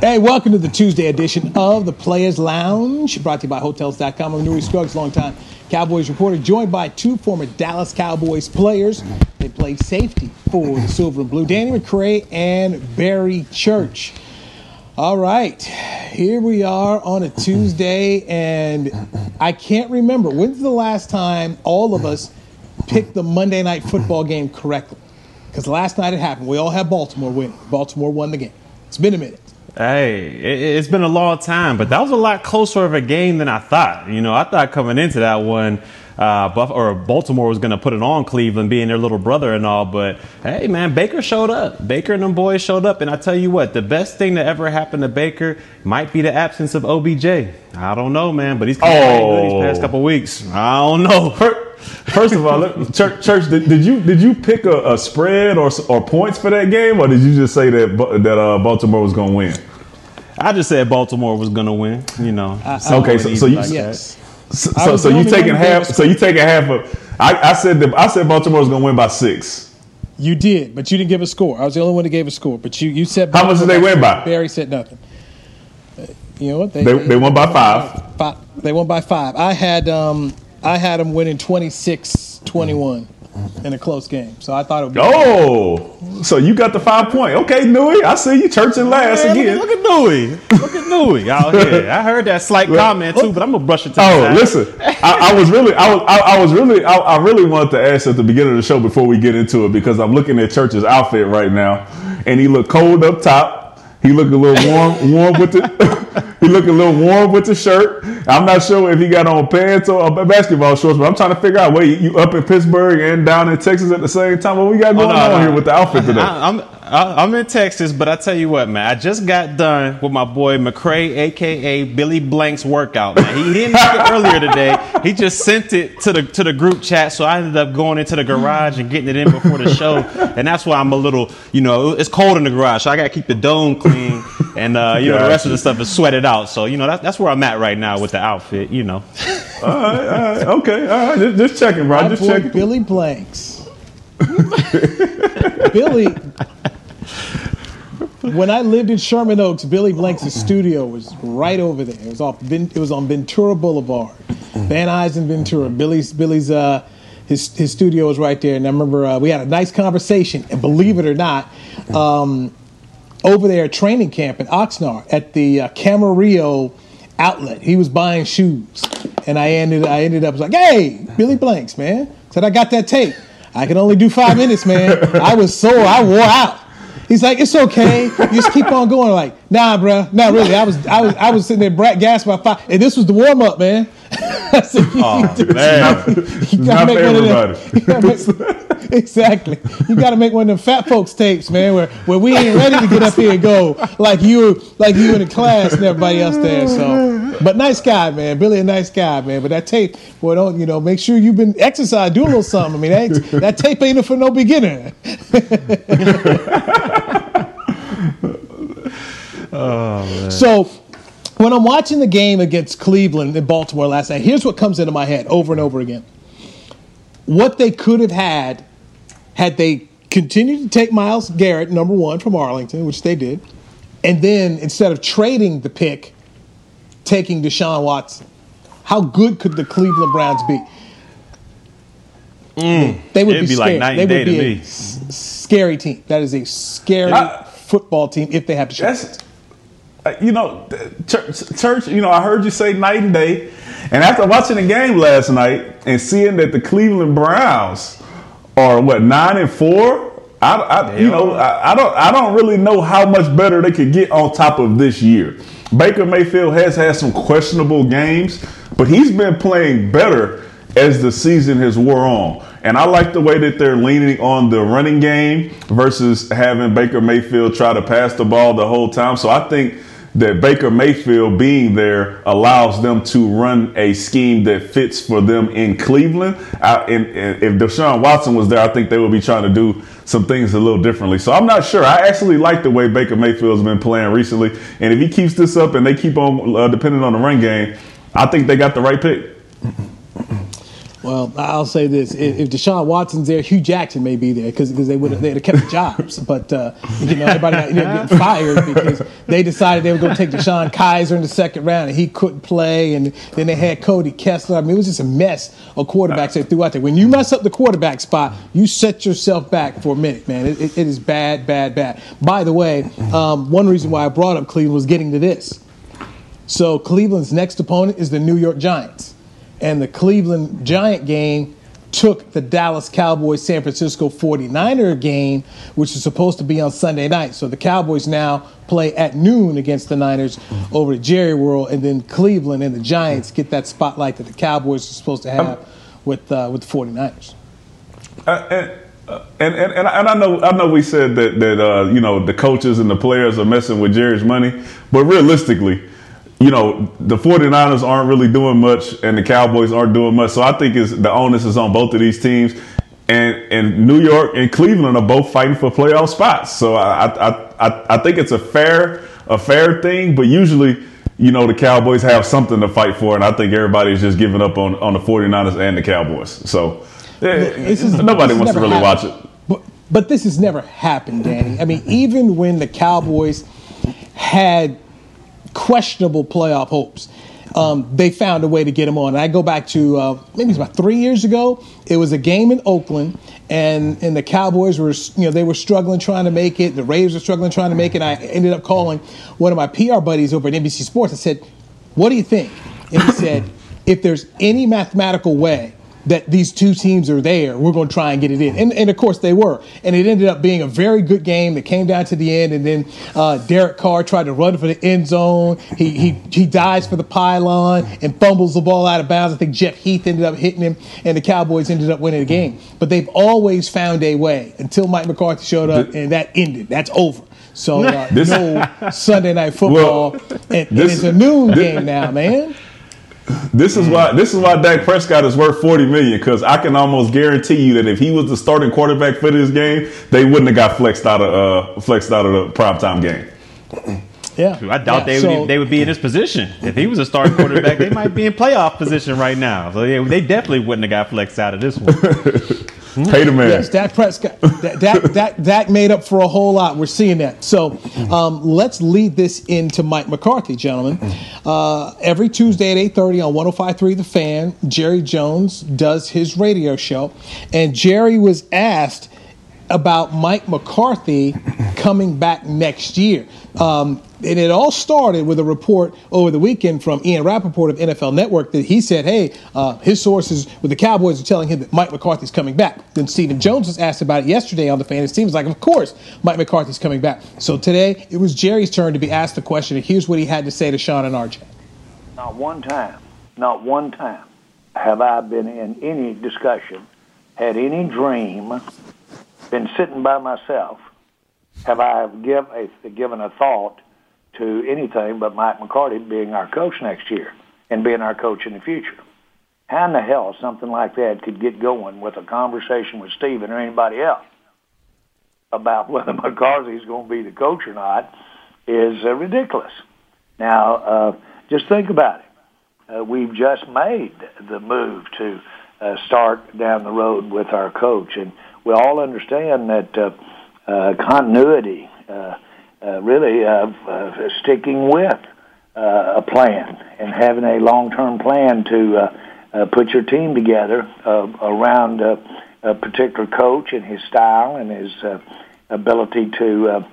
Hey, welcome to the Tuesday edition of the Players Lounge, brought to you by Hotels.com. I'm Nuri Scruggs, longtime Cowboys reporter, joined by two former Dallas Cowboys players. They play safety for the Silver and Blue, Danny McCray and Barry Church. All right, here we are on a Tuesday, and I can't remember, when's the last time all of us picked the Monday Night Football game correctly? Because last night it happened. We all had Baltimore winning. Baltimore won the game. It's been a minute. Hey, it's been a long time, but that was a lot closer of a game than I thought. You know, I thought coming into that one, Baltimore was going to put it on Cleveland, being their little brother and all. But, hey, man, Baker showed up. Baker and them boys showed up. And I tell you what, the best thing that ever happened to Baker might be the absence of OBJ. I don't know, man, but he's coming good these past couple weeks. I don't know. First of all, Church, did you pick a spread or points for that game, or did you just say that Baltimore was going to win? I just said Baltimore was going to win. You know. So you taking half of. I said Baltimore was going to win by 6. You did, but you didn't give a score. I was the only one that gave a score, but you said. How much did they win by? Barry said nothing. You know what they won by five. They won by 5. I had them winning 26-21 in a close game. So I thought it would be so you got the 5-point. Okay, Newy, I see you churching last again. Look at Newy. Look at Newy out here. I heard that slight comment too, but I'm gonna brush it to the side. Oh, listen. I really wanted to ask at the beginning of the show before we get into it, because I'm looking at Church's outfit right now, and he looked cold up top. He looked a little warm with the. He looked a little warm with the shirt. I'm not sure if he got on pants or basketball shorts, but I'm trying to figure out where you up in Pittsburgh and down in Texas at the same time. What we got going on here with the outfit today? I'm in Texas, but I tell you what, man, I just got done with my boy McCray, aka Billy Blank's workout. Man, he didn't make it earlier today. He just sent it to the group chat, so I ended up going into the garage and getting it in before the show, and that's why I'm a little, it's cold in the garage, so I got to keep the dome clean, and the rest of the stuff is sweated out. So that's where I'm at right now with the outfit. All right, okay, all right, just checking, bro. Just checking. Billy Blank's. Billy. When I lived in Sherman Oaks, Billy Blanks' studio was right over there. It was on Ventura Boulevard, Van Nuys and Ventura. Billy's studio was right there, and I remember we had a nice conversation. And believe it or not, over there at training camp in Oxnard at the Camarillo outlet, he was buying shoes, and I ended up like, hey, Billy Blanks, man, said I got that tape. I can only do 5 minutes, man. I was sore. I wore out. He's like, it's okay. You just keep on going. I'm like, nah, bro, not really. I was sitting there, gassed by 5, and this was the warm up, man. I said, you gotta make one of them. Exactly. You gotta make one of them fat folks tapes, man, where we ain't ready to get up here and go like you in the class and everybody else there. So, but nice guy, man. Billy, a nice guy, man. But that tape, boy, don't make sure you've been exercising, do a little something. I mean, that tape ain't for no beginner. Oh, man. So when I'm watching the game against Cleveland and Baltimore last night, here's what comes into my head over and over again. What they could have had they continued to take Myles Garrett, number 1, from Arlington, which they did, and then instead of trading the pick, taking Deshaun Watson. How good could the Cleveland Browns be? They would be scared. Like they would be a scary team. That is a scary football team if they have to show. Church, I heard you say night and day. And after watching the game last night and seeing that the Cleveland Browns are 9-4, I don't really know how much better they could get on top of this year. Baker Mayfield has had some questionable games, but he's been playing better as the season has wore on. And I like the way that they're leaning on the running game versus having Baker Mayfield try to pass the ball the whole time. So I think that Baker Mayfield being there allows them to run a scheme that fits for them in Cleveland. And if Deshaun Watson was there, I think they would be trying to do some things a little differently. So I'm not sure. I actually like the way Baker Mayfield's been playing recently. And if he keeps this up and they keep on depending on the run game, I think they got the right pick. Well, I'll say this. If Deshaun Watson's there, Hugh Jackson may be there because they'd have kept the jobs. But, everybody got getting fired because they decided they were going to take Deshaun Kaiser in the second round, and he couldn't play. And then they had Cody Kessler. I mean, it was just a mess of quarterbacks they threw out there. When you mess up the quarterback spot, you set yourself back for a minute, man. It is bad, bad, bad. By the way, one reason why I brought up Cleveland was getting to this. So Cleveland's next opponent is the New York Giants. And the Cleveland Giant game took the Dallas Cowboys-San Francisco 49er game, which is supposed to be on Sunday night. So the Cowboys now play at noon against the Niners over at Jerry World, and then Cleveland and the Giants get that spotlight that the Cowboys are supposed to have with the 49ers. And I know we said that the coaches and the players are messing with Jerry's money, but realistically, the 49ers aren't really doing much and the Cowboys aren't doing much. So I think the onus is on both of these teams. And New York and Cleveland are both fighting for playoff spots. So I think it's a fair thing. But usually, the Cowboys have something to fight for. And I think everybody's just giving up on the 49ers and the Cowboys. So nobody wants to really watch it. But this has never happened, Danny. I mean, even when the Cowboys had questionable playoff hopes, they found a way to get him on. And I go back to maybe it's about 3 years ago. It was a game in Oakland, and the Cowboys were they were struggling trying to make it. The Ravens were struggling trying to make it. I ended up calling one of my PR buddies over at NBC Sports. I said, "What do you think?" And he said, "If there's any mathematical way that these two teams are there, we're going to try and get it in." And of course they were. And it ended up being a very good game that came down to the end. And then Derek Carr tried to run for the end zone. He dives for the pylon and fumbles the ball out of bounds. I think Jeff Heath ended up hitting him, and the Cowboys ended up winning the game. But they've always found a way until Mike McCarthy showed up, and that ended. That's over. So no Sunday night football. It's a noon game now, man. This is why Dak Prescott is worth $40 million, because I can almost guarantee you that if he was the starting quarterback for this game, they wouldn't have got flexed out of the primetime game. Yeah, I doubt they would be in this position. If he was a starting quarterback, they might be in playoff position right now. So yeah, they definitely wouldn't have got flexed out of this one. Pay the man. Yes, Dak Prescott. Dak made up for a whole lot. We're seeing that. So let's lead this into Mike McCarthy, gentlemen. Every Tuesday at 8:30 on 105.3 The Fan, Jerry Jones does his radio show, and Jerry was asked about Mike McCarthy coming back next year. And it all started with a report over the weekend from Ian Rappaport of NFL Network that he said, hey, his sources with the Cowboys are telling him that Mike McCarthy's coming back. Then Stephen Jones was asked about it yesterday on The Fan. His team was like, of course, Mike McCarthy's coming back. So today it was Jerry's turn to be asked the question, and here's what he had to say to Sean and RJ. Not one time have I been in any discussion, had any dream, been sitting by myself, have I given a thought to anything but Mike McCarthy being our coach next year and being our coach in the future. How in the hell something like that could get going with a conversation with Steven or anybody else about whether McCarthy's going to be the coach or not is ridiculous. Now, just think about it. We've just made the move to start down the road with our coach, and we all understand that continuity, really of sticking with a plan and having a long-term plan to put your team together around a particular coach and his style and his ability to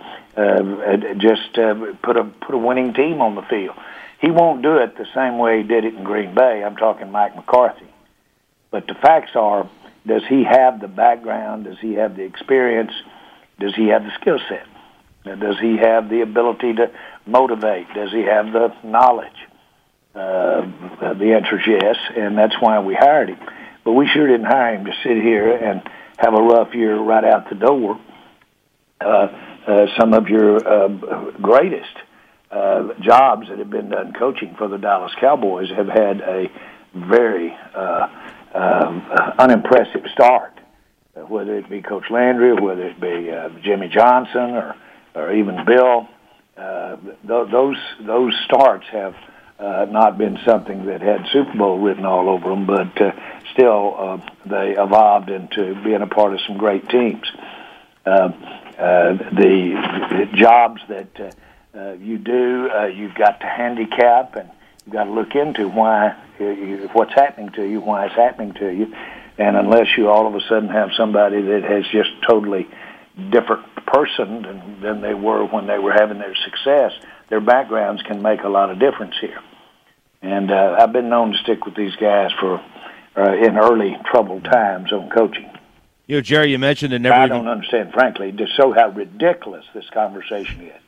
just put a winning team on the field. He won't do it the same way he did it in Green Bay. I'm talking Mike McCarthy. But the facts are, does he have the background? Does he have the experience? Does he have the skill set? Does he have the ability to motivate? Does he have the knowledge? The answer is yes, and that's why we hired him. But we sure didn't hire him to sit here and have a rough year right out the door. Some of your greatest jobs that have been done coaching for the Dallas Cowboys have had a very unimpressive start, whether it be Coach Landry, whether it be Jimmy Johnson, or even Bill. Those starts have not been something that had Super Bowl written all over them, but still they evolved into being a part of some great teams. The jobs that you do, you've got to handicap, and you've got to look into why what's happening to you, why it's happening to you, and unless you all of a sudden have somebody that has just totally different person than they were when they were having their success, their backgrounds can make a lot of difference here. And I've been known to stick with these guys for in early troubled times on coaching. You know, Jerry, you mentioned that never. I don't understand, frankly, just so how ridiculous this conversation is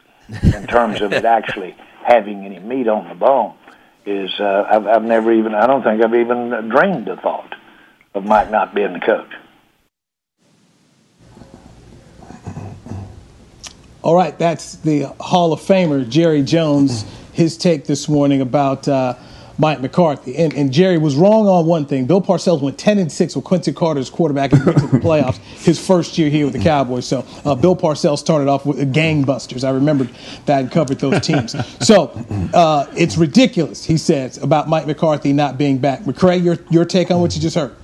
in terms of it actually having any meat on the bone. Is I've never even. I don't think I've even dreamed the thought of Mike not being the coach. All right, that's the Hall of Famer, Jerry Jones, his take this morning about Mike McCarthy. And Jerry was wrong on one thing. Bill Parcells went 10-6 with Quincy Carter as quarterback and went to the playoffs his first year here with the Cowboys. So Bill Parcells started off with gangbusters. I remembered that and covered those teams. So it's ridiculous, he says, about Mike McCarthy not being back. McCray, your take on what you just heard?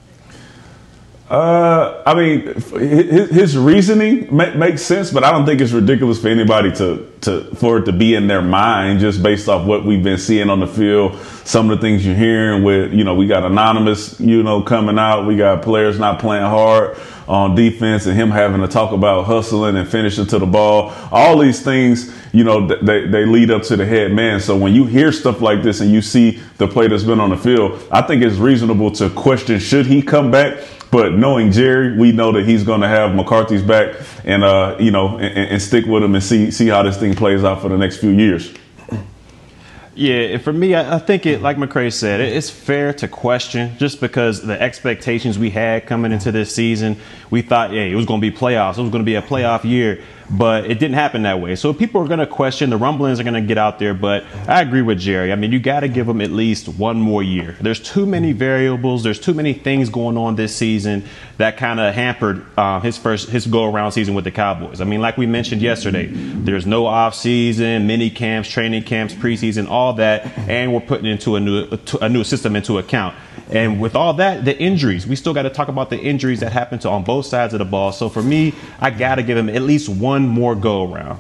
I mean, his reasoning makes sense, but I don't think it's ridiculous for anybody for it to be in their mind just based off what we've been seeing on the field. Some of the things you're hearing with, we got anonymous, coming out. We got players not playing hard on defense and him having to talk about hustling and finishing to the ball. All these things, they lead up to the head man. So when you hear stuff like this and you see the play that's been on the field, I think it's reasonable to question, should he come back? But knowing Jerry, we know that he's going to have McCarthy's back and, and stick with him and see how this thing plays out for the next few years. Yeah, for me, I think it, like McCray said, it's fair to question just because the expectations we had coming into this season, we thought, hey, it was going to be playoffs. It was going to be a playoff year, but it didn't happen that way. So people are going to question. The rumblings are going to get out there, but I agree with Jerry. I mean, you got to give them at least one more year. There's too many variables. There's too many things going on this season that kind of hampered his go-around season with the Cowboys. I mean, like we mentioned yesterday, there's no off-season, mini camps, training camps, preseason, all that, and we're putting into a new system into account. And with all that, the injuries, we still got to talk about the injuries that happen on both sides of the ball. So for me, I got to give him at least one more go around.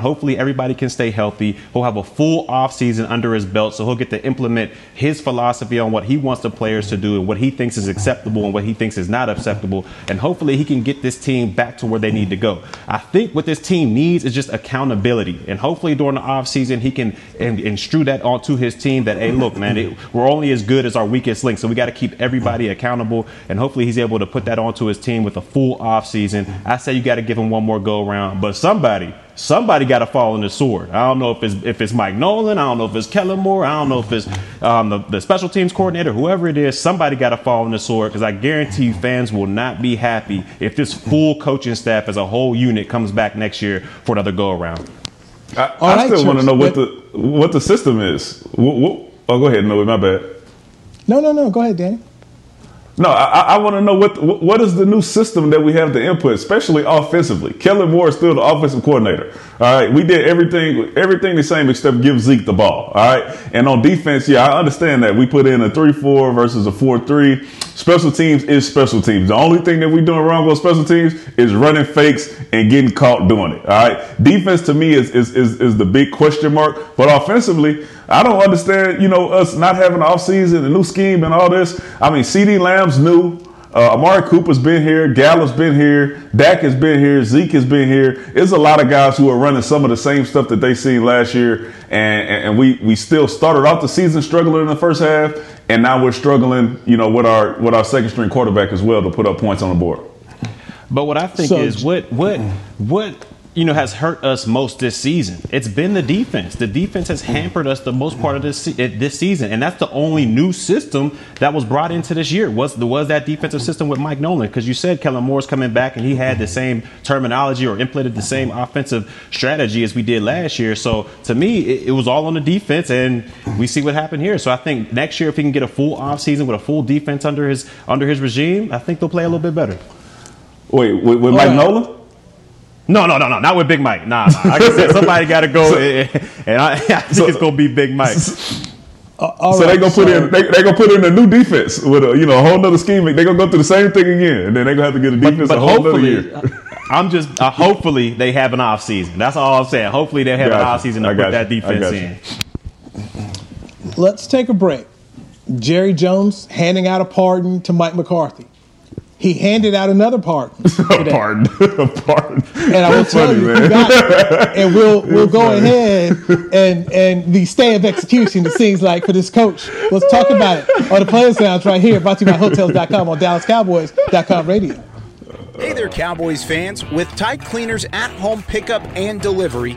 Hopefully everybody can stay healthy. He'll have a full off season under his belt, so he'll get to implement his philosophy on what he wants the players to do and what he thinks is acceptable and what he thinks is not acceptable. And hopefully he can get this team back to where they need to go. I think what this team needs is just accountability. And hopefully during the off season, he can strew that onto his team that, hey, look, man, we're only as good as our weakest link, so we got to keep everybody accountable, and hopefully he's able to put that onto his team with a full offseason. I say you got to give him one more go around, but somebody got to fall on the sword. I don't know if it's Mike Nolan, I don't know if it's Kellen Moore, I don't know if it's the special teams coordinator, whoever it is, somebody got to fall on the sword, because I guarantee you fans will not be happy if this full coaching staff as a whole unit comes back next year for another go around. I still want to know what the system is. Oh, go ahead, Noe, my bad. No. Go ahead, Danny. No, I want to know what is the new system that we have to input, especially offensively. Kellen Moore is still the offensive coordinator. All right, we did everything the same except give Zeke the ball. All right, and on defense, yeah, I understand that we put in a 3-4 versus a 4-3. Special teams is special teams. The only thing that we're doing wrong on special teams is running fakes and getting caught doing it. All right, defense to me is the big question mark. But offensively, I don't understand, us not having an offseason, a new scheme and all this. I mean, CeeDee Lamb's new. Amari Cooper's been here. Gallup's been here. Dak has been here. Zeke has been here. There's a lot of guys who are running some of the same stuff that they seen last year. And we still started off the season struggling in the first half. And now we're struggling, with our second string quarterback as well to put up points on the board. But what I think is what has hurt us most this season. It's been the defense. The defense has hampered us the most part of this season, and that's the only new system that was brought into this year was that defensive system with Mike Nolan, because you said Kellen Moore's coming back, and he had the same terminology or implemented the same offensive strategy as we did last year. So, to me, it was all on the defense, and we see what happened here. So, I think next year, if he can get a full offseason with a full defense under his regime, I think they'll play a little bit better. Wait, with Mike Nolan? No, not with Big Mike. Nah. Like I said, somebody got to go, and I think it's gonna be Big Mike. They gonna put in a new defense with a whole nother scheme. They gonna go through the same thing again, and then they gonna have to get a defense but a whole nother year. Hopefully they have an off season. That's all I'm saying. Hopefully they have an off season to put that defense in. Let's take a break. Jerry Jones handing out a pardon to Mike McCarthy. He handed out another pardon. A pardon. And I will tell you, man. He got it. And we'll go ahead and the stay of execution, it seems like, for this coach. Let's talk about it on the Players Lounge right here, brought to you by Hotels.com on DallasCowboys.com radio. Hey there, Cowboys fans. With Tide Cleaners at-home pickup and delivery,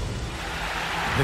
The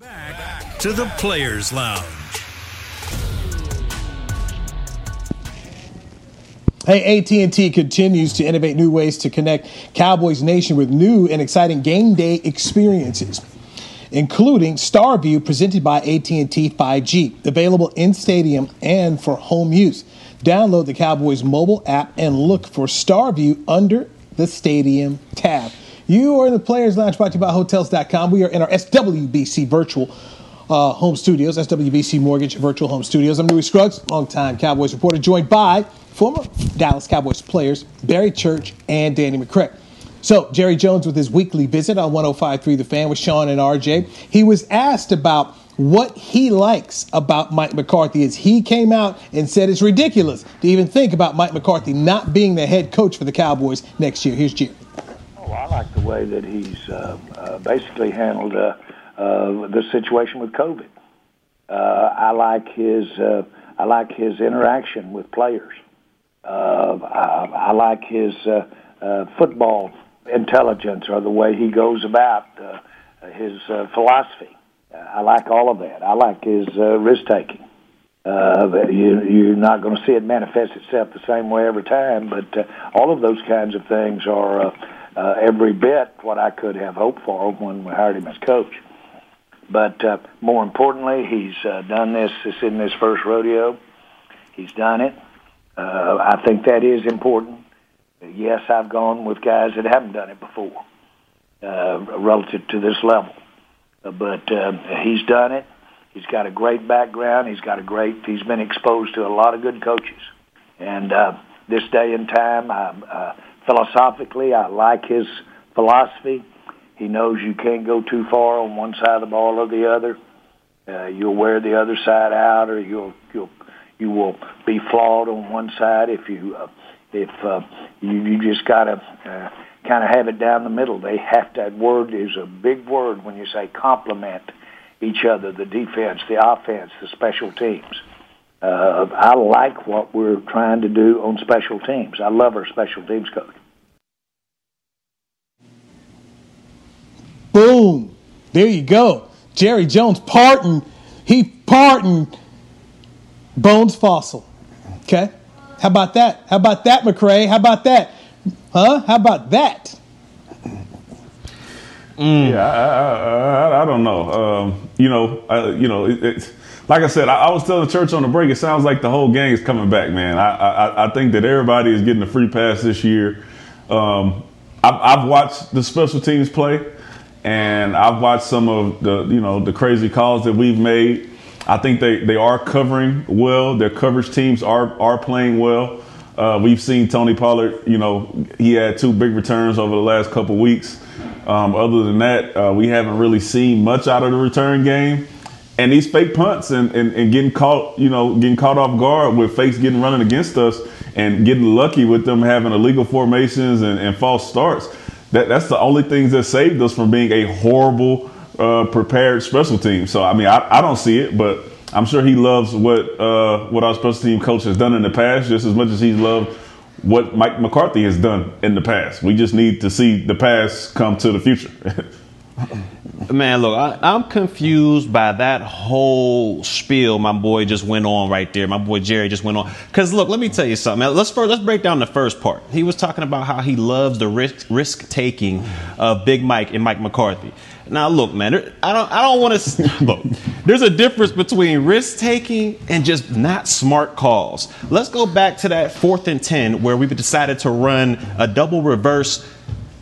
Back to the Players Lounge. Hey, AT&T continues to innovate new ways to connect Cowboys Nation with new and exciting game day experiences, including Starview, presented by AT&T 5G, available in-stadium and for home use. Download the Cowboys mobile app and look for Starview under the Stadium tab. You are in the Players Lounge, brought to you by Hotels.com. We are in our SWBC virtual home studios, SWBC Mortgage Virtual Home Studios. I'm Newy Scruggs, longtime Cowboys reporter, joined by former Dallas Cowboys players Barry Church and Danny McCray. So, Jerry Jones with his weekly visit on 105.3 The Fan with Sean and RJ. He was asked about what he likes about Mike McCarthy, as he came out and said it's ridiculous to even think about Mike McCarthy not being the head coach for the Cowboys next year. Here's Jerry. I like the way that he's basically handled the situation with COVID. I like his interaction with players. I like his football intelligence, or the way he goes about his philosophy. I like all of that. I like his risk taking. You're not going to see it manifest itself the same way every time, but all of those kinds of things are. Every bit what I could have hoped for when we hired him as coach. But more importantly, he's done this. This isn't his first rodeo. He's done it. I think that is important. Yes, I've gone with guys that haven't done it before relative to this level. But he's done it. He's got a great background. He's been exposed to a lot of good coaches. And this day and time, philosophically, I like his philosophy. He knows you can't go too far on one side of the ball or the other. You'll wear the other side out, or you will be flawed on one side if you just gotta kind of have it down the middle. They have to. That word is a big word when you say complement each other, the defense, the offense, the special teams. I like what we're trying to do on special teams. I love our special teams coach. Boom. There you go. Jerry Jones pardoned. He pardoned Bones Fossil. Okay? How about that? How about that, McCray? How about that? Huh? How about that? Yeah, I don't know. It's like I said, I was telling the church on the break, it sounds like the whole gang is coming back, man. I think that everybody is getting a free pass this year. I've watched the special teams play, and I've watched some of the crazy calls that we've made. I think they are covering well. Their coverage teams are playing well. We've seen Tony Pollard, he had 2 big returns over the last couple weeks. Other than that, we haven't really seen much out of the return game. And these fake punts and getting caught off guard with fakes running against us and getting lucky with them having illegal formations and false starts. That's the only things that saved us from being a horrible prepared special team. So, I mean, I don't see it, but I'm sure he loves what our special team coach has done in the past just as much as he's loved what Mike McCarthy has done in the past. We just need to see the past come to the future. Man, look, I'm confused by that whole spiel my boy just went on right there. My boy Jerry just went on. Because, look, let me tell you something. Man, let's break down the first part. He was talking about how he loves the risk-taking of Big Mike and Mike McCarthy. Now, look, man, I don't want to... Look, there's a difference between risk-taking and just not smart calls. Let's go back to that 4th and 10 where we decided to run a double reverse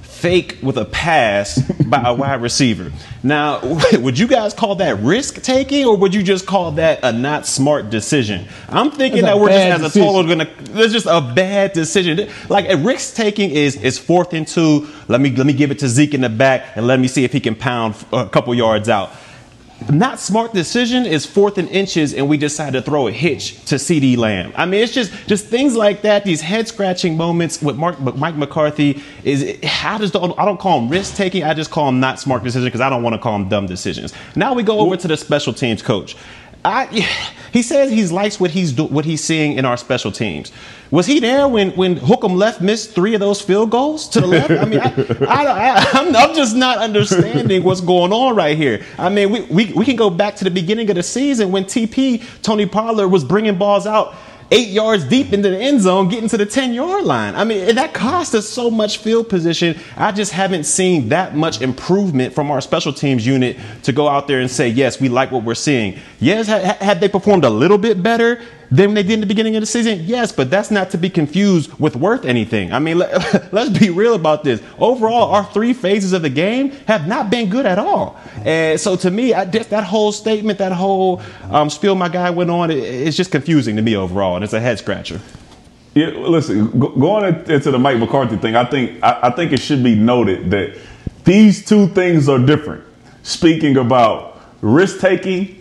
fake with a pass by a wide receiver. Now, would you guys call that risk-taking, or would you just call that a not smart decision? I'm thinking that we're just as a total going to. That's just a bad decision. Like a risk-taking is 4th and 2. Let me give it to Zeke in the back and let me see if he can pound a couple yards out. Not smart decision is 4th and inches, and we decide to throw a hitch to CeeDee Lamb. I mean, it's just things like that. These head scratching moments with Mike McCarthy I don't call them risk taking. I just call them not smart decisions because I don't want to call them dumb decisions. Now we go over to the special teams coach. He says he likes what he's seeing in our special teams. Was he there when Hookem left missed 3 of those field goals to the left? I mean, I'm just not understanding what's going on right here. I mean, we can go back to the beginning of the season when Tony Pollard was bringing balls out 8 yards deep into the end zone, getting to the 10-yard line. I mean, and that cost us so much field position. I just haven't seen that much improvement from our special teams unit to go out there and say, yes, we like what we're seeing. Yes, had they performed a little bit better than they did in the beginning of the season? Yes, but that's not to be confused with worth anything. I mean, let's be real about this. Overall, our 3 phases of the game have not been good at all. And so to me, that whole statement, that whole spiel my guy went on, it's just confusing to me overall, and it's a head scratcher. Yeah, listen, going into the Mike McCarthy thing, I think it should be noted that these 2 things are different. Speaking about risk-taking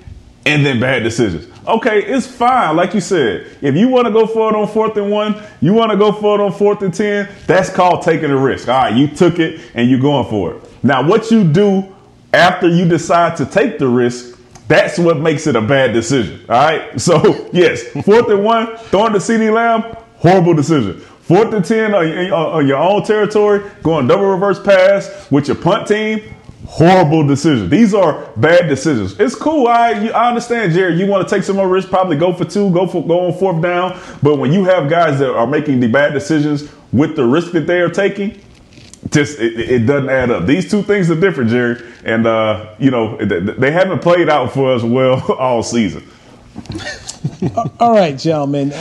and then bad decisions. Okay, it's fine. Like you said, if you want to go for it on 4th and 1, you want to go for it on 4th and 10, that's called taking a risk. All right, you took it and you're going for it. Now, what you do after you decide to take the risk, that's what makes it a bad decision. All right. So, yes, 4th and 1, throwing to CeeDee Lamb, horrible decision. 4th and 10 on your own territory, going double reverse pass with your punt team. Horrible decision. These are bad decisions. It's cool. I understand, Jerry. You want to take some more risk, probably go for 2, go on 4th down. But when you have guys that are making the bad decisions with the risk that they are taking, just it doesn't add up. These 2 things are different, Jerry. And they haven't played out for us well all season. All right, gentlemen.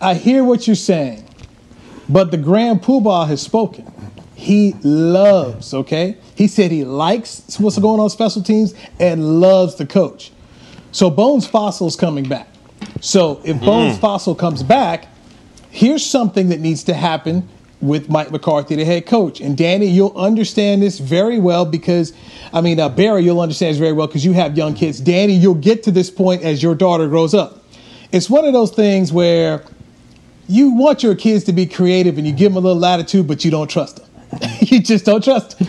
I hear what you're saying, but the grand poobah has spoken. He loves, okay? He said he likes what's going on special teams and loves the coach. So Bones Fossil's coming back. So if Bones Fossil comes back, here's something that needs to happen with Mike McCarthy, the head coach. And Danny, you'll understand this very well because, I mean, Barry, you'll understand this very well because you have young kids. Danny, you'll get to this point as your daughter grows up. It's one of those things where you want your kids to be creative and you give them a little latitude, but you don't trust them. You just don't trust them.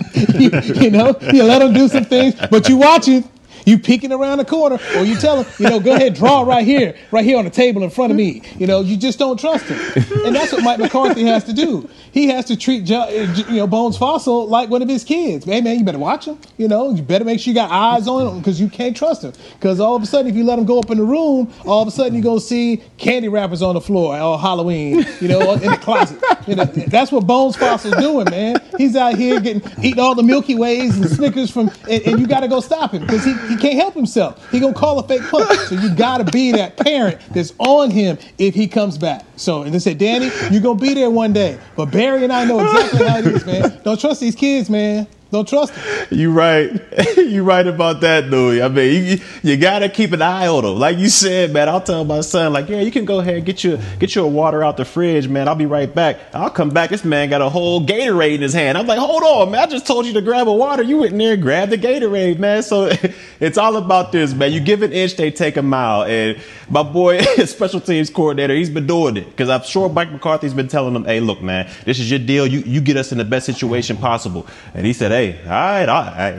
you know, you let them do some things, but you watch it. You peeking around the corner, or you tell him, you know, go ahead, draw right here on the table in front of me. You know, you just don't trust him. And that's what Mike McCarthy has to do. He has to treat, you know, Bones Fossil like one of his kids. Hey, man, you better watch him. You know, you better make sure you got eyes on him because you can't trust him. Because all of a sudden, if you let him go up in the room, all of a sudden you go see candy wrappers on the floor or Halloween, you know, in the closet. You know, that's what Bones Fossil's doing, man. He's out here eating all the Milky Ways and Snickers and you got to go stop him because he can't help himself. He gonna call a fake punt. So you gotta be that parent that's on him if he comes back. So and they said, Danny, you gonna be there one day. But Barry and I know exactly how it is, man. Don't trust these kids, man. Don't trust them. You right. You right about that, Nuri. I mean, you gotta keep an eye on them. Like you said, man. I'll tell my son, like, yeah, you can go ahead and get your water out the fridge, man. I'll be right back. I'll come back. This man got a whole Gatorade in his hand. I'm like, hold on, man. I just told you to grab a water. You went in there and grabbed the Gatorade, man. So it's all about this, man. You give an inch, they take a mile. And my boy, his special teams coordinator, he's been doing it because I'm sure Mike McCarthy's been telling him, hey, look, man, this is your deal. You get us in the best situation possible. And he said, hey. Hey, all right,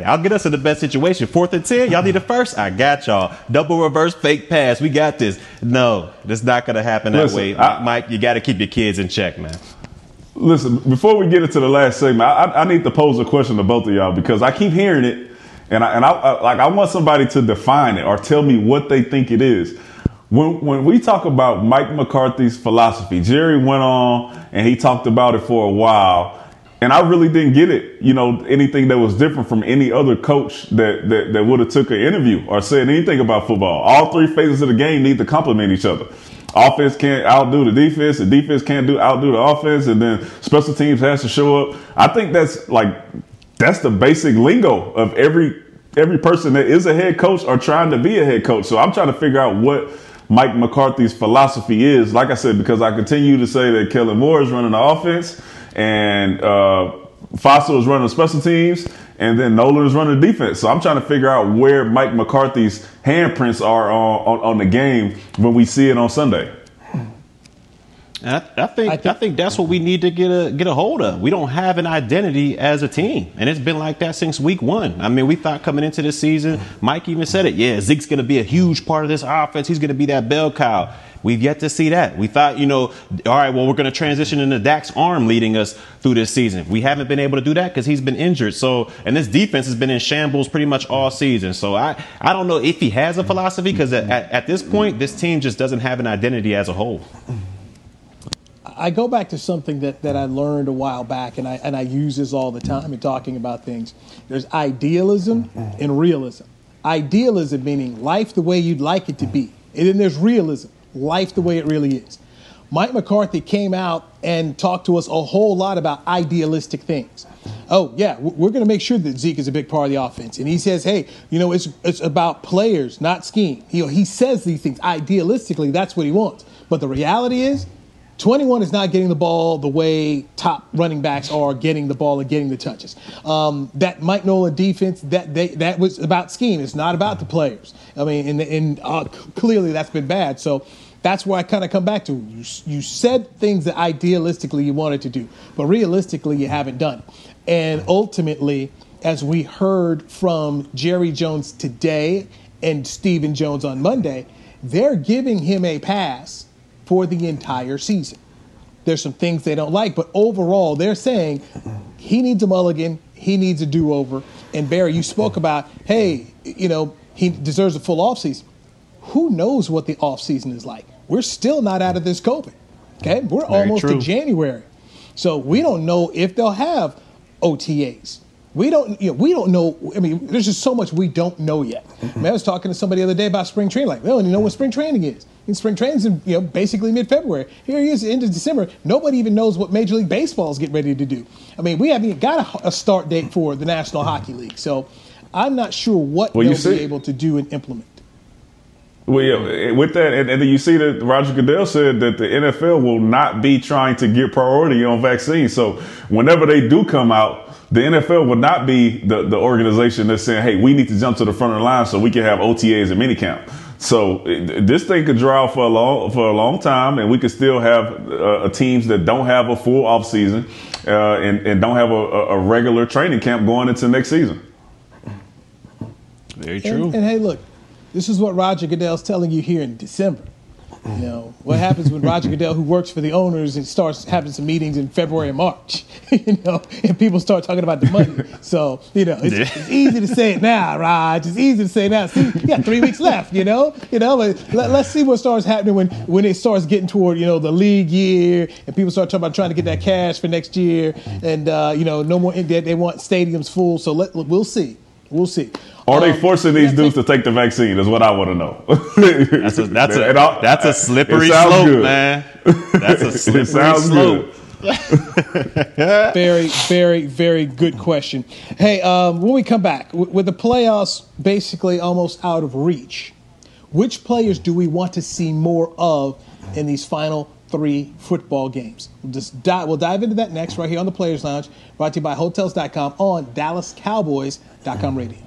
I'll get us in the best situation. 4th and 10, y'all need a first? I got y'all. Double reverse fake pass. We got this. No, that's not going to happen that way. Mike, you got to keep your kids in check, man. Listen, before we get into the last segment, I need to pose a question to both of y'all because I keep hearing it, and I want somebody to define it or tell me what they think it is. When we talk about Mike McCarthy's philosophy, Jerry went on and he talked about it for a while. And I really didn't get it, you know, anything that was different from any other coach that would have took an interview or said anything about football. All three phases of the game need to complement each other. Offense can't outdo the defense, the defense can't outdo the offense, and then special teams has to show up. I think that's the basic lingo of every person that is a head coach or trying to be a head coach. So I'm trying to figure out what Mike McCarthy's philosophy is, like I said, because I continue to say that Kellen Moore is running the offense. And Fossil is running special teams, and then Nolan is running defense. So I'm trying to figure out where Mike McCarthy's handprints are on the game when we see it on Sunday. I think that's what we need to get a hold of. We don't have an identity as a team, and it's been like that since week 1. I mean, we thought coming into this season, Mike even said it. Yeah, Zeke's going to be a huge part of this offense. He's going to be that bell cow. We've yet to see that. We thought, you know, all right, well, we're going to transition into Dak's arm leading us through this season. We haven't been able to do that because he's been injured. So, and this defense has been in shambles pretty much all season. So I don't know if he has a philosophy because at this point, this team just doesn't have an identity as a whole. I go back to something that I learned a while back, and I use this all the time in talking about things. There's idealism and realism. Idealism meaning life the way you'd like it to be. And then there's realism. Life the way it really is. Mike McCarthy came out and talked to us a whole lot about idealistic things. Oh, yeah, we're going to make sure that Zeke is a big part of the offense. And he says, hey, you know, it's about players, not scheme. He says these things. Idealistically, that's what he wants. But the reality is 21 is not getting the ball the way top running backs are getting the ball and getting the touches. That Mike Nolan defense, that was about scheme. It's not about the players. I mean, and clearly that's been bad. So that's where I kind of come back to. You said things that idealistically you wanted to do, but realistically you haven't done. And ultimately, as we heard from Jerry Jones today and Stephen Jones on Monday, they're giving him a pass for the entire season. There's some things they don't like, but overall they're saying he needs a mulligan, he needs a do-over. And Barry, you spoke about, hey, you know, he deserves a full offseason. Who knows what the offseason is like? We're still not out of this COVID. Okay? We're almost to January. So we don't know if they'll have OTAs. We don't know. I mean, there's just so much we don't know yet. I mean, I was talking to somebody the other day about spring training. Like, they don't even know what spring training is. And spring training's in, you know, basically mid-February. Here he is at the end of December. Nobody even knows what Major League Baseball is getting ready to do. I mean, we haven't even got a start date for the National Hockey League. So I'm not sure what they'll be able to do and implement. Well, yeah, with that, and then you see that Roger Goodell said that the NFL will not be trying to get priority on vaccines. So whenever they do come out, the NFL will not be the organization that's saying, hey, we need to jump to the front of the line so we can have OTAs and minicamp. So this thing could draw out for a long time, and we could still have teams that don't have a full offseason and don't have a regular training camp going into next season. Very true. And hey, look. This is what Roger Goodell's telling you here in December. You know, what happens when Roger Goodell, who works for the owners, and starts having some meetings in February and March, you know, and people start talking about the money. So, you know, it's easy to say it now, Raj. It's easy to say it now. See, you got 3 weeks left, you know? You know, let's see what starts happening when it starts getting toward, you know, the league year, and people start talking about trying to get that cash for next year, and, you know, no more in debt. They want stadiums full. So we'll see. We'll see. Are they forcing these dudes to take the vaccine is what I want to know. That's a slippery slope, good. Man. That's a slippery slope. Very, very, very good question. Hey, when we come back, with the playoffs basically almost out of reach, which players do we want to see more of in these final 3 football games? We'll dive into that next right here on the Players Lounge, brought to you by Hotels.com on DallasCowboys.com radio.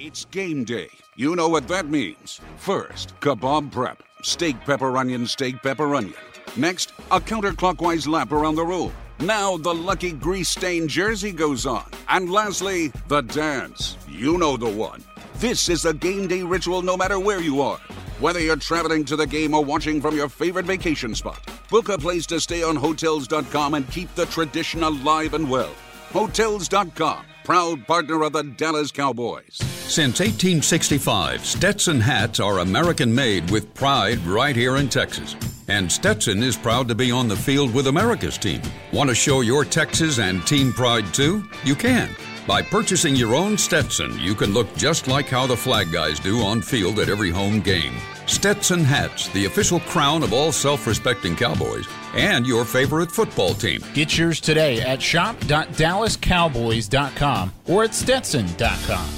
It's game day. You know what that means. First, kebab prep. Steak, pepper, onion, steak, pepper, onion. Next, a counterclockwise lap around the room. Now the lucky grease-stained jersey goes on. And lastly, the dance. You know the one. This is a game day ritual no matter where you are. Whether you're traveling to the game or watching from your favorite vacation spot, book a place to stay on Hotels.com and keep the tradition alive and well. Hotels.com. Proud partner of the Dallas Cowboys. Since 1865, Stetson hats are American-made with pride right here in Texas. And Stetson is proud to be on the field with America's team. Want to show your Texas and team pride too? You can. By purchasing your own Stetson, you can look just like how the flag guys do on field at every home game. Stetson hats, the official crown of all self-respecting Cowboys and your favorite football team. Get yours today at shop.dallascowboys.com or at stetson.com.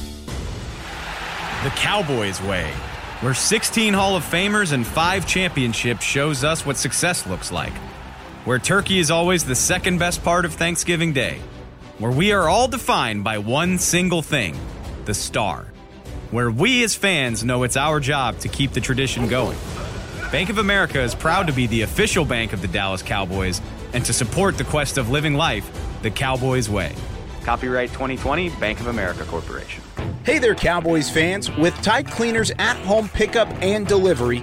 The Cowboys way, where 16 Hall of Famers and 5 championships shows us what success looks like. Where turkey is always the second best part of Thanksgiving Day. Where we are all defined by one single thing, the star. Where we as fans know it's our job to keep the tradition going. Bank of America is proud to be the official bank of the Dallas Cowboys and to support the quest of living life the Cowboys way. Copyright 2020, Bank of America Corporation. Hey there, Cowboys fans. With Tide Cleaners at-home pickup and delivery,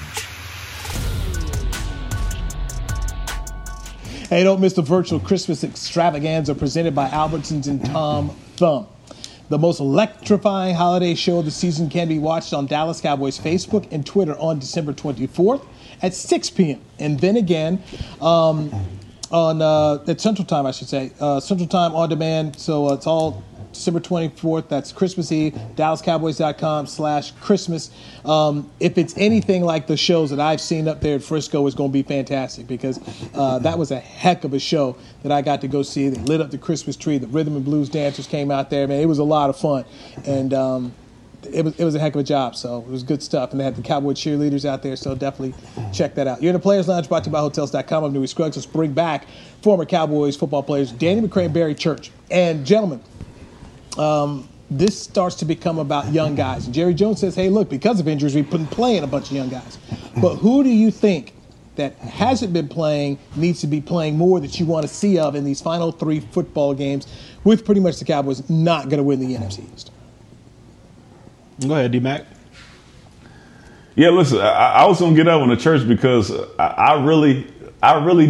Hey, don't miss the virtual Christmas extravaganza presented by Albertsons and Tom Thumb. The most electrifying holiday show of the season can be watched on Dallas Cowboys Facebook and Twitter on December 24th at 6 p.m. And then again at Central Time, I should say. Central Time on demand, so it's all December 24th. That's Christmas Eve, DallasCowboys.com/Christmas. If it's anything like the shows that I've seen up there at Frisco, it's going to be fantastic because that was a heck of a show that I got to go see. They lit up the Christmas tree. The rhythm and blues dancers came out there. Man, it was a lot of fun. And it was a heck of a job. So it was good stuff. And they had the Cowboy cheerleaders out there. So definitely check that out. You're in the Players Lounge, brought to you by Hotels.com. I'm Newy Scruggs. Let's bring back former Cowboys football players Danny McCray and Barry Church. And gentlemen, this starts to become about young guys. Jerry Jones says, hey, look, because of injuries, we've been playing a bunch of young guys. But who do you think that hasn't been playing, needs to be playing more, that you want to see of in these final 3 football games with pretty much the Cowboys not going to win the NFC East? Go ahead, D-Mac. Yeah, listen, I was going to get up on the Church because I really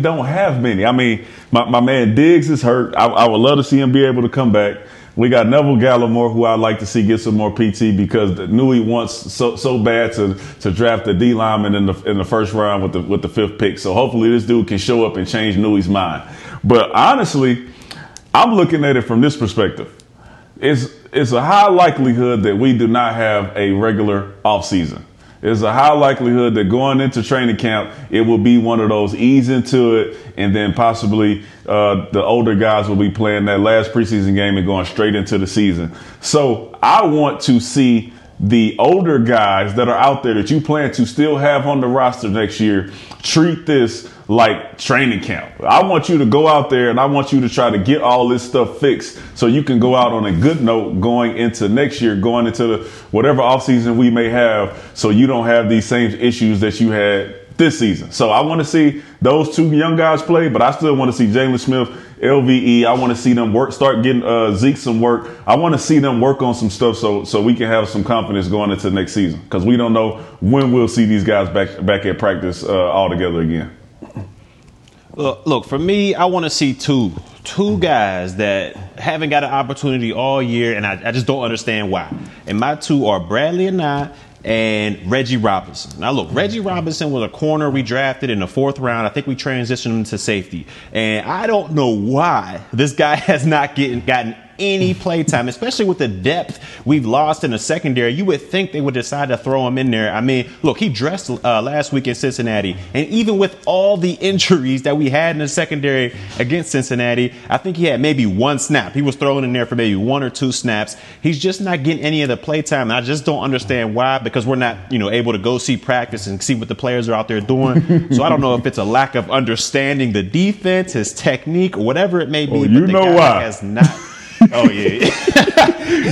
don't have many. I mean, my man Diggs is hurt. I would love to see him be able to come back. We got Neville Gallimore, who I'd like to see get some more PT because Newy wants so bad to draft the D lineman in the first round with the fifth pick. So hopefully this dude can show up and change Newy's mind. But honestly, I'm looking at it from this perspective. It's a high likelihood that we do not have a regular offseason. There's a high likelihood that going into training camp, it will be one of those ease into it, and then possibly the older guys will be playing that last preseason game and going straight into the season. So I want to see the older guys that are out there that you plan to still have on the roster next year treat this like training camp. I want you to go out there and I want you to try to get all this stuff fixed so you can go out on a good note going into next year, going into the whatever offseason we may have, so you don't have these same issues that you had this season. So I want to see those two young guys play, but I still want to see Jalen Smith, LVE. I want to see them work, start getting Zeke some work. I want to see them work on some stuff so we can have some confidence going into next season, because we don't know when we'll see these guys back at practice all together again. Look, for me, I want to see two guys that haven't got an opportunity all year, and I just don't understand why. And my two are Bradlee Anae and Reggie Robinson. Now, look, Reggie Robinson was a corner we drafted in the fourth round. I think we transitioned him to safety. And I don't know why this guy has not gotten any play time, especially with the depth we've lost in the secondary. You would think they would decide to throw him in there. I mean, look, he dressed last week in Cincinnati, and even with all the injuries that we had in the secondary against Cincinnati, I think he had maybe one snap. He was thrown in there for maybe one or two snaps. He's just not getting any of the play time, and I just don't understand why, because we're not, able to go see practice and see what the players are out there doing. So I don't know if it's a lack of understanding the defense, his technique, or whatever it may be. Oh, but the guy has not. Oh, yeah.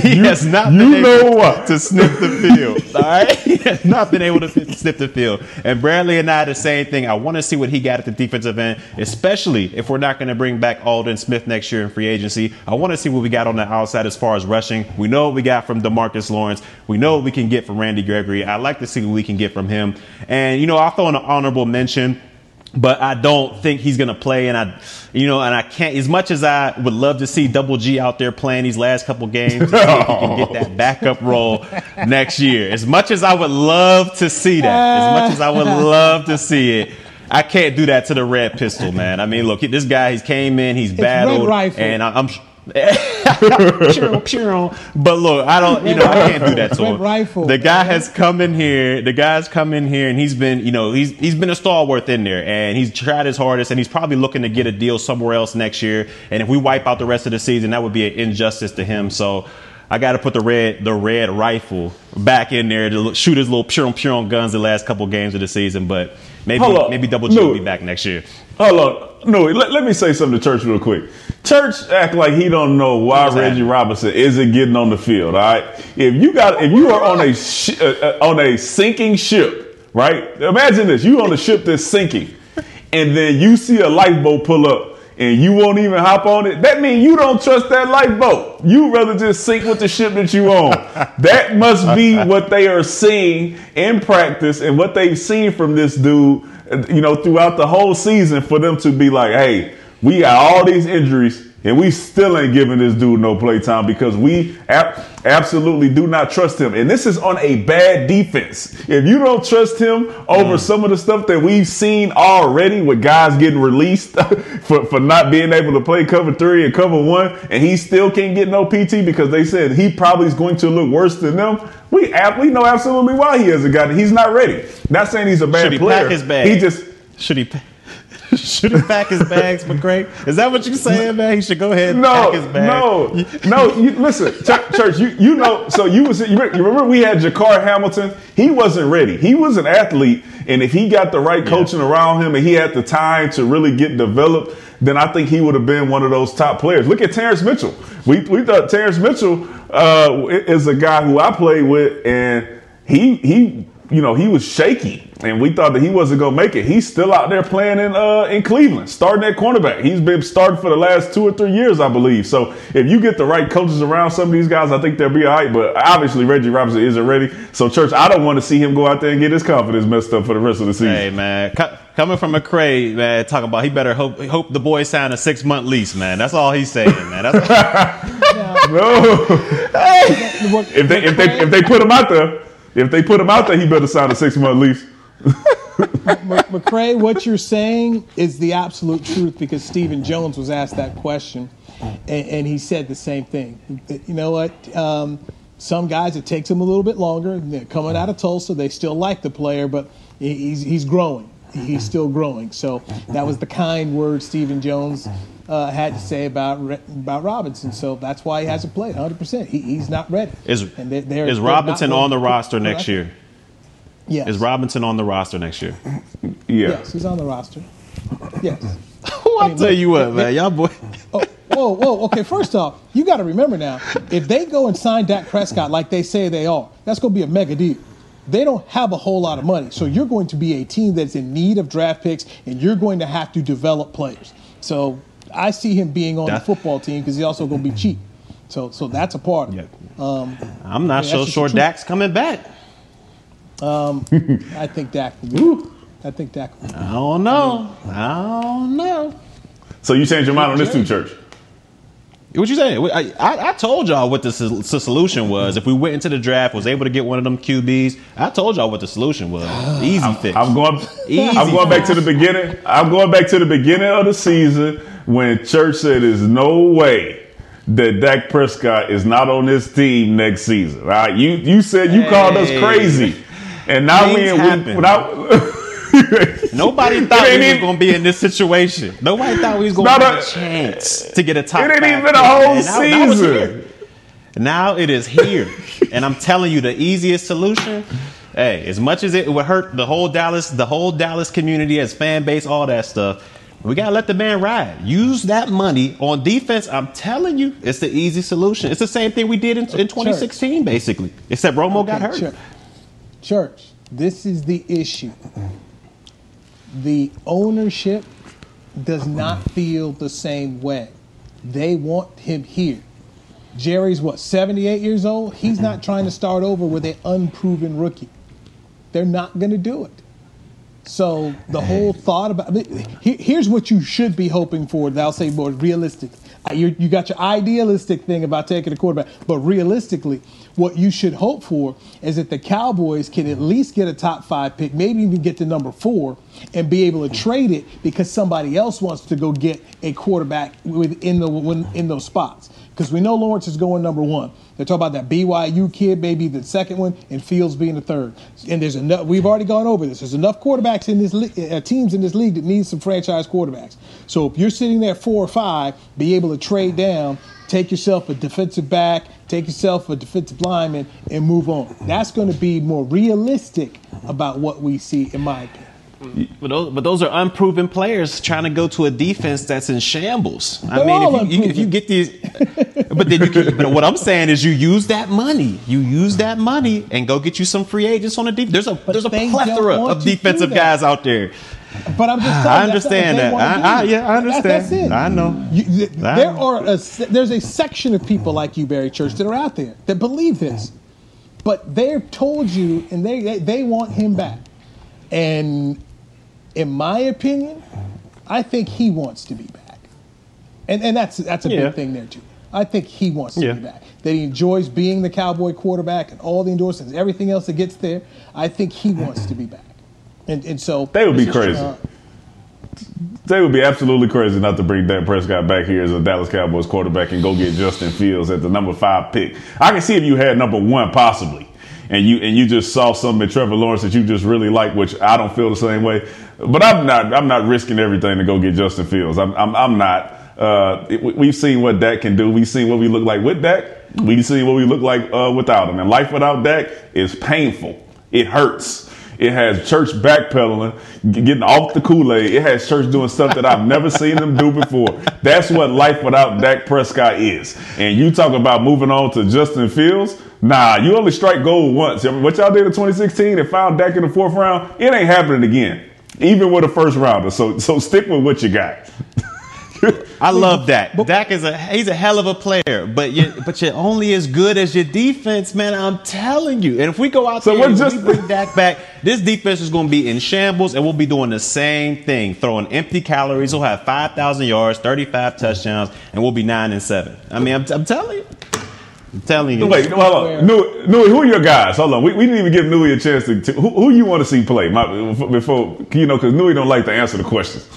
He has not been able to sniff the field. All right? He has not been able to sniff the field. And Bradlee Anae, the same thing. I want to see what he got at the defensive end, especially if we're not going to bring back Aldon Smith next year in free agency. I want to see what we got on the outside as far as rushing. We know what we got from DeMarcus Lawrence. We know what we can get from Randy Gregory. I like to see what we can get from him. And, I'll throw an honorable mention. But I don't think he's going to play, and I can't. As much as I would love to see Double G out there playing these last couple games, if he can get that backup role next year. As much as I would love to see that, as much as I would love to see it, I can't do that to the Red Pistol, man. I mean, look, this guy, he's came in, he's battled, and I'm. But look, I can't do that to him. The guy has come in here. And he's been, he's been a stalwart in there, and he's tried his hardest, and he's probably looking to get a deal somewhere else next year. And if we wipe out the rest of the season, that would be an injustice to him. So I got to put the red rifle back in there to shoot his little pure guns the last couple games of the season. But maybe Double G will be back next year. Hold on. No, let me say something to Church real quick. Church act like he don't know why Reggie Robinson isn't getting on the field. All right, if you are on a sinking ship, right? Imagine this: you on a ship that's sinking, and then you see a lifeboat pull up, and you won't even hop on it. That means you don't trust that lifeboat. You rather just sink with the ship that you own. That must be what they are seeing in practice and what they've seen from this dude, throughout the whole season, for them to be like, hey. We got all these injuries, and we still ain't giving this dude no play time because we absolutely do not trust him. And this is on a bad defense. If you don't trust him over some of the stuff that we've seen already with guys getting released for not being able to play cover 3 and cover 1, and he still can't get no PT because they said he probably is going to look worse than them, we know absolutely why he hasn't got it. He's not ready. Not saying he's a bad player. Pack his bag? Should he pack his bags, McCray? Is that what you're saying, man? He should go ahead and pack his bags. No. Listen, Church, you remember we had Jakar Hamilton? He wasn't ready. He was an athlete, and if he got the right coaching around him and he had the time to really get developed, then I think he would have been one of those top players. Look at Terrence Mitchell. We thought Terrence Mitchell is a guy who I played with, and he was shaky, and we thought that he wasn't going to make it. He's still out there playing in Cleveland, starting at cornerback. He's been starting for the last 2 or 3 years, I believe. So if you get the right coaches around some of these guys, I think they'll be all right. But obviously, Reggie Robinson isn't ready. So, Church, I don't want to see him go out there and get his confidence messed up for the rest of the season. Hey, man. Coming from McCray, man, talking about he better hope the boy sign a 6-month lease, man. That's all he's saying, man. That's all No. If they put him out there, he better sign a 6-month lease. McCray, what you're saying is the absolute truth, because Stephen Jones was asked that question, and he said the same thing. You know what? Some guys, it takes them a little bit longer. They're coming out of Tulsa, they still like the player, but he's growing. He's still growing. So that was the kind word Stephen Jones had to say about Robinson. So that's why he hasn't played 100%. He's not ready. Is Robinson on the roster next year? Yes. Is Robinson on the roster next year? Yeah. Yes, he's on the roster. Yes. I'll tell you what, man. Y'all boy. Whoa. Okay, first off, you got to remember now, if they go and sign Dak Prescott like they say they are, that's going to be a mega deal. They don't have a whole lot of money. So you're going to be a team that's in need of draft picks, and you're going to have to develop players. So I see him being on the football team because he's also going to be cheap. So that's a part of it. I'm not so sure Dak's coming back. I think Dak will be. I don't know. So you changed your mind on this too, Church? What you saying? I told y'all what the solution was. If we went into the draft, was able to get one of them QBs, I told y'all what the solution was. Easy fix. I'm going back to the beginning. I'm going back to the beginning of the season when Church said there's no way that Dak Prescott is not on this team next season. All right? You said you called us crazy. And now nobody thought we was going to be in this situation. Nobody thought we was going to have a chance to get a top five. It ain't even a whole season. Now it is here. And I'm telling you, the easiest solution, hey, as much as it would hurt the whole Dallas community as fan base, all that stuff, we got to let the man ride. Use that money on defense. I'm telling you, it's the easy solution. It's the same thing we did in 2016, basically, except Romo got hurt. Church, this is the issue. The ownership does not feel the same way. They want him here. Jerry's, 78 years old? He's not trying to start over with an unproven rookie. They're not going to do it. So the whole thought about here's what you should be hoping for. I'll say more realistic. You got your idealistic thing about taking a quarterback, but realistically, what you should hope for is that the Cowboys can at least get a top 5 pick, maybe even get to number 4, and be able to trade it because somebody else wants to go get a quarterback in those spots. Because we know Lawrence is going number 1. They're talking about that BYU kid, maybe the second one, and Fields being the third. And there's enough. We've already gone over this. There's enough quarterbacks in this teams in this league that need some franchise quarterbacks. So if you're sitting there 4 or 5, be able to trade down, take yourself a defensive back, take yourself a defensive lineman, and move on. That's going to be more realistic about what we see, in my opinion. But those are unproven players trying to go to a defense that's in shambles. They're if you get these, but what I'm saying is you use that money, and go get you some free agents on the defense. There's a plethora of defensive guys out there. But I'm just I understand that. I understand. That's it. I know. There's a section of people like you, Barry Church, that are out there that believe this. But they've told you, and they want him back. And in my opinion, I think he wants to be back. And that's a big thing there, too. I think he wants to be back. That he enjoys being the Cowboy quarterback and all the endorsements, everything else that gets there. I think he wants to be back. And so they would be crazy. They would be absolutely crazy not to bring Dak Prescott back here as a Dallas Cowboys quarterback and go get Justin Fields at the number 5 pick. I can see if you had number 1 possibly, and you just saw something in Trevor Lawrence that you just really like, which I don't feel the same way. But I'm not risking everything to go get Justin Fields. I'm not. We've seen what Dak can do. We've seen what we look like with Dak. We've seen what we look like without him. And life without Dak is painful. It hurts. It has Church backpedaling, getting off the Kool-Aid. It has Church doing stuff that I've never seen them do before. That's what life without Dak Prescott is. And you talk about moving on to Justin Fields. Nah, you only strike gold once. What y'all did in 2016 and found Dak in the 4th round, it ain't happening again, even with a 1st rounder. So stick with what you got. I love Dak. Dak is he's a hell of a player, but you're only as good as your defense, man. I'm telling you. And if we go out there and we bring Dak back, this defense is going to be in shambles, and we'll be doing the same thing, throwing empty calories. We'll have 5,000 yards, 35 touchdowns, and we'll be 9-7. I mean, I'm telling you. I'm telling you. Wait, hold on. Nui, who are your guys? Hold on. We didn't even give Nui a chance to who you want to see play before, you know, because Nui don't like to answer the questions.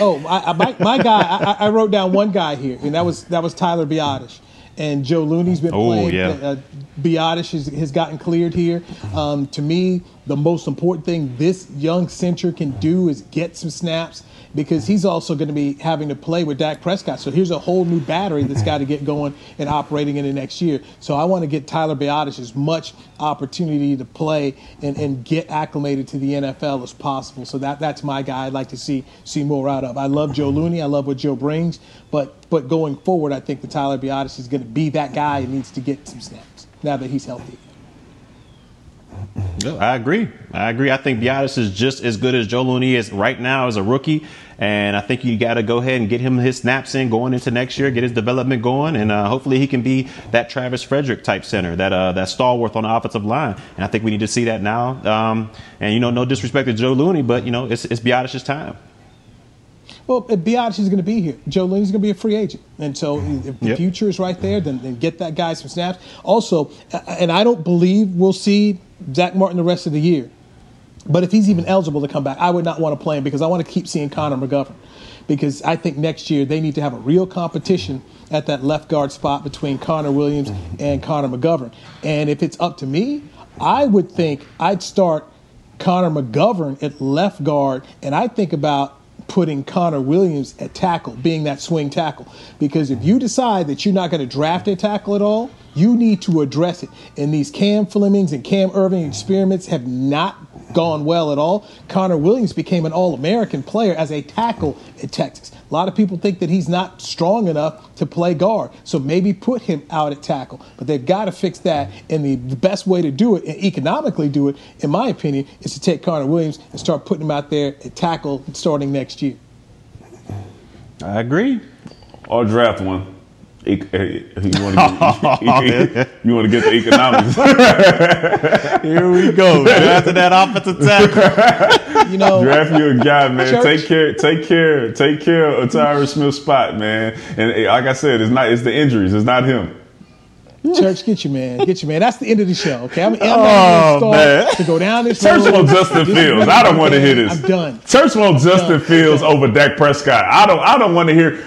Oh, my guy! I wrote down one guy here, and that was Tyler Biadasz. And Joe Looney's been playing. Yeah. Biadasz has gotten cleared here. To me, the most important thing this young center can do is get some snaps, because he's also going to be having to play with Dak Prescott. So here's a whole new battery that's got to get going and operating in the next year. So I want to get Tyler Biadasz as much opportunity to play and get acclimated to the NFL as possible. So that's my guy I'd like to see more out of. I love Joe Looney. I love what Joe brings. But going forward, I think that Tyler Biadasz is going to be that guy who needs to get some snaps now that he's healthy. No, I agree. I think Biadasz is just as good as Joe Looney is right now as a rookie, and I think you got to go ahead and get him his snaps in going into next year, get his development going, and hopefully he can be that Travis Frederick type center, that stalwart on the offensive line. And I think we need to see that now. And you know, no disrespect to Joe Looney, but you know, it's Biadasz' time. Well, Biadasz is going to be here. Joe Looney's going to be a free agent. And so if the future is right there, then get that guy some snaps. Also, and I don't believe we'll see Zach Martin the rest of the year. But if he's even eligible to come back, I would not want to play him, because I want to keep seeing Connor McGovern. Because I think next year they need to have a real competition at that left guard spot between Connor Williams and Connor McGovern. And if it's up to me, I would think I'd start Connor McGovern at left guard, and I'd think about putting Connor Williams at tackle, being that swing tackle. Because if you decide that you're not going to draft a tackle at all, you need to address it. And these Cam Flemings and Cam Irving experiments have not gone well at all. Connor Williams became an All-American player as a tackle at Texas. A lot of people think that he's not strong enough to play guard, so maybe put him out at tackle. But they've got to fix that, and the best way to do it, and economically do it, in my opinion, is to take Connor Williams and start putting him out there at tackle starting next year. I agree. Or draft one. You want to get the economics. Here we go. After that offensive tackle, you know, draft your guy, man. Church. Take care of Tyron Smith's spot, man. And like I said, it's the injuries. It's not him. Church, get you, man. That's the end of the show. Okay, I'm to go down this. Church on Justin Fields. I don't want to hear this. I'm done. Church on Justin Fields over Dak Prescott. I don't want to hear.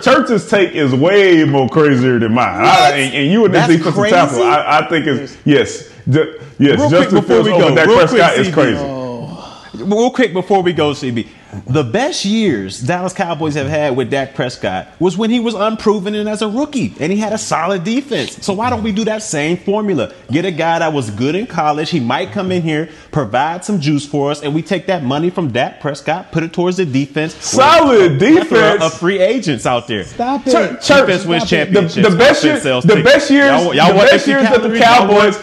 Church's take is way more crazier than mine. And you and this defensive tackle, I think is yes. Justin Fields over Dak Prescott is crazy. Real quick before we go, CB. The best years Dallas Cowboys have had with Dak Prescott was when he was unproven and as a rookie, and he had a solid defense. So why don't we do that same formula? Get a guy that was good in college. He might come in here, provide some juice for us, and we take that money from Dak Prescott, put it towards the defense. Solid defense of free agents out there. Stop it. Defense wins championships. The best years that the Cowboys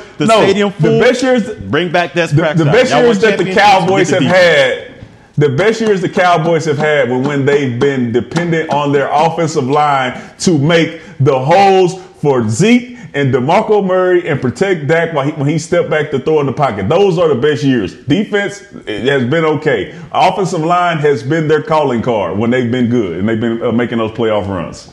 have had. The best years the Cowboys have had were when they've been dependent on their offensive line to make the holes for Zeke and DeMarco Murray and protect Dak when he stepped back to throw in the pocket. Those are the best years. Defense has been okay. Offensive line has been their calling card when they've been good and they've been making those playoff runs.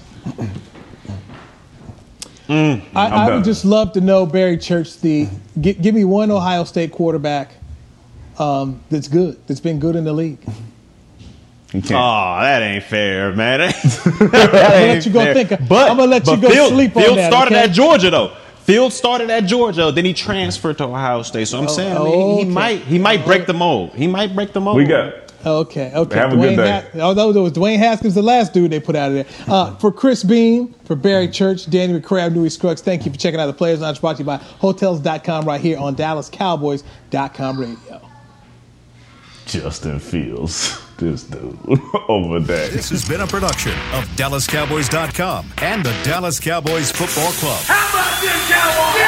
I would just love to know, Barry Church, give me one Ohio State quarterback that's good, that's been good in the league. Oh, that ain't fair, man. I'm going to let you go sleep on that. Fields started at Georgia, though. Then he transferred to Ohio State. So I'm saying, he might break the mold. We got Okay. Have a good day. Although it was Dwayne Haskins, the last dude they put out of there. For Chris Beam, for Barry Church, Danny McCray, Newy Scruggs, thank you for checking out the Players Lounge, brought to you by Hotels.com right here on DallasCowboys.com radio. Justin Fields, this dude over there. This has been a production of DallasCowboys.com and the Dallas Cowboys Football Club. How about this, Cowboys?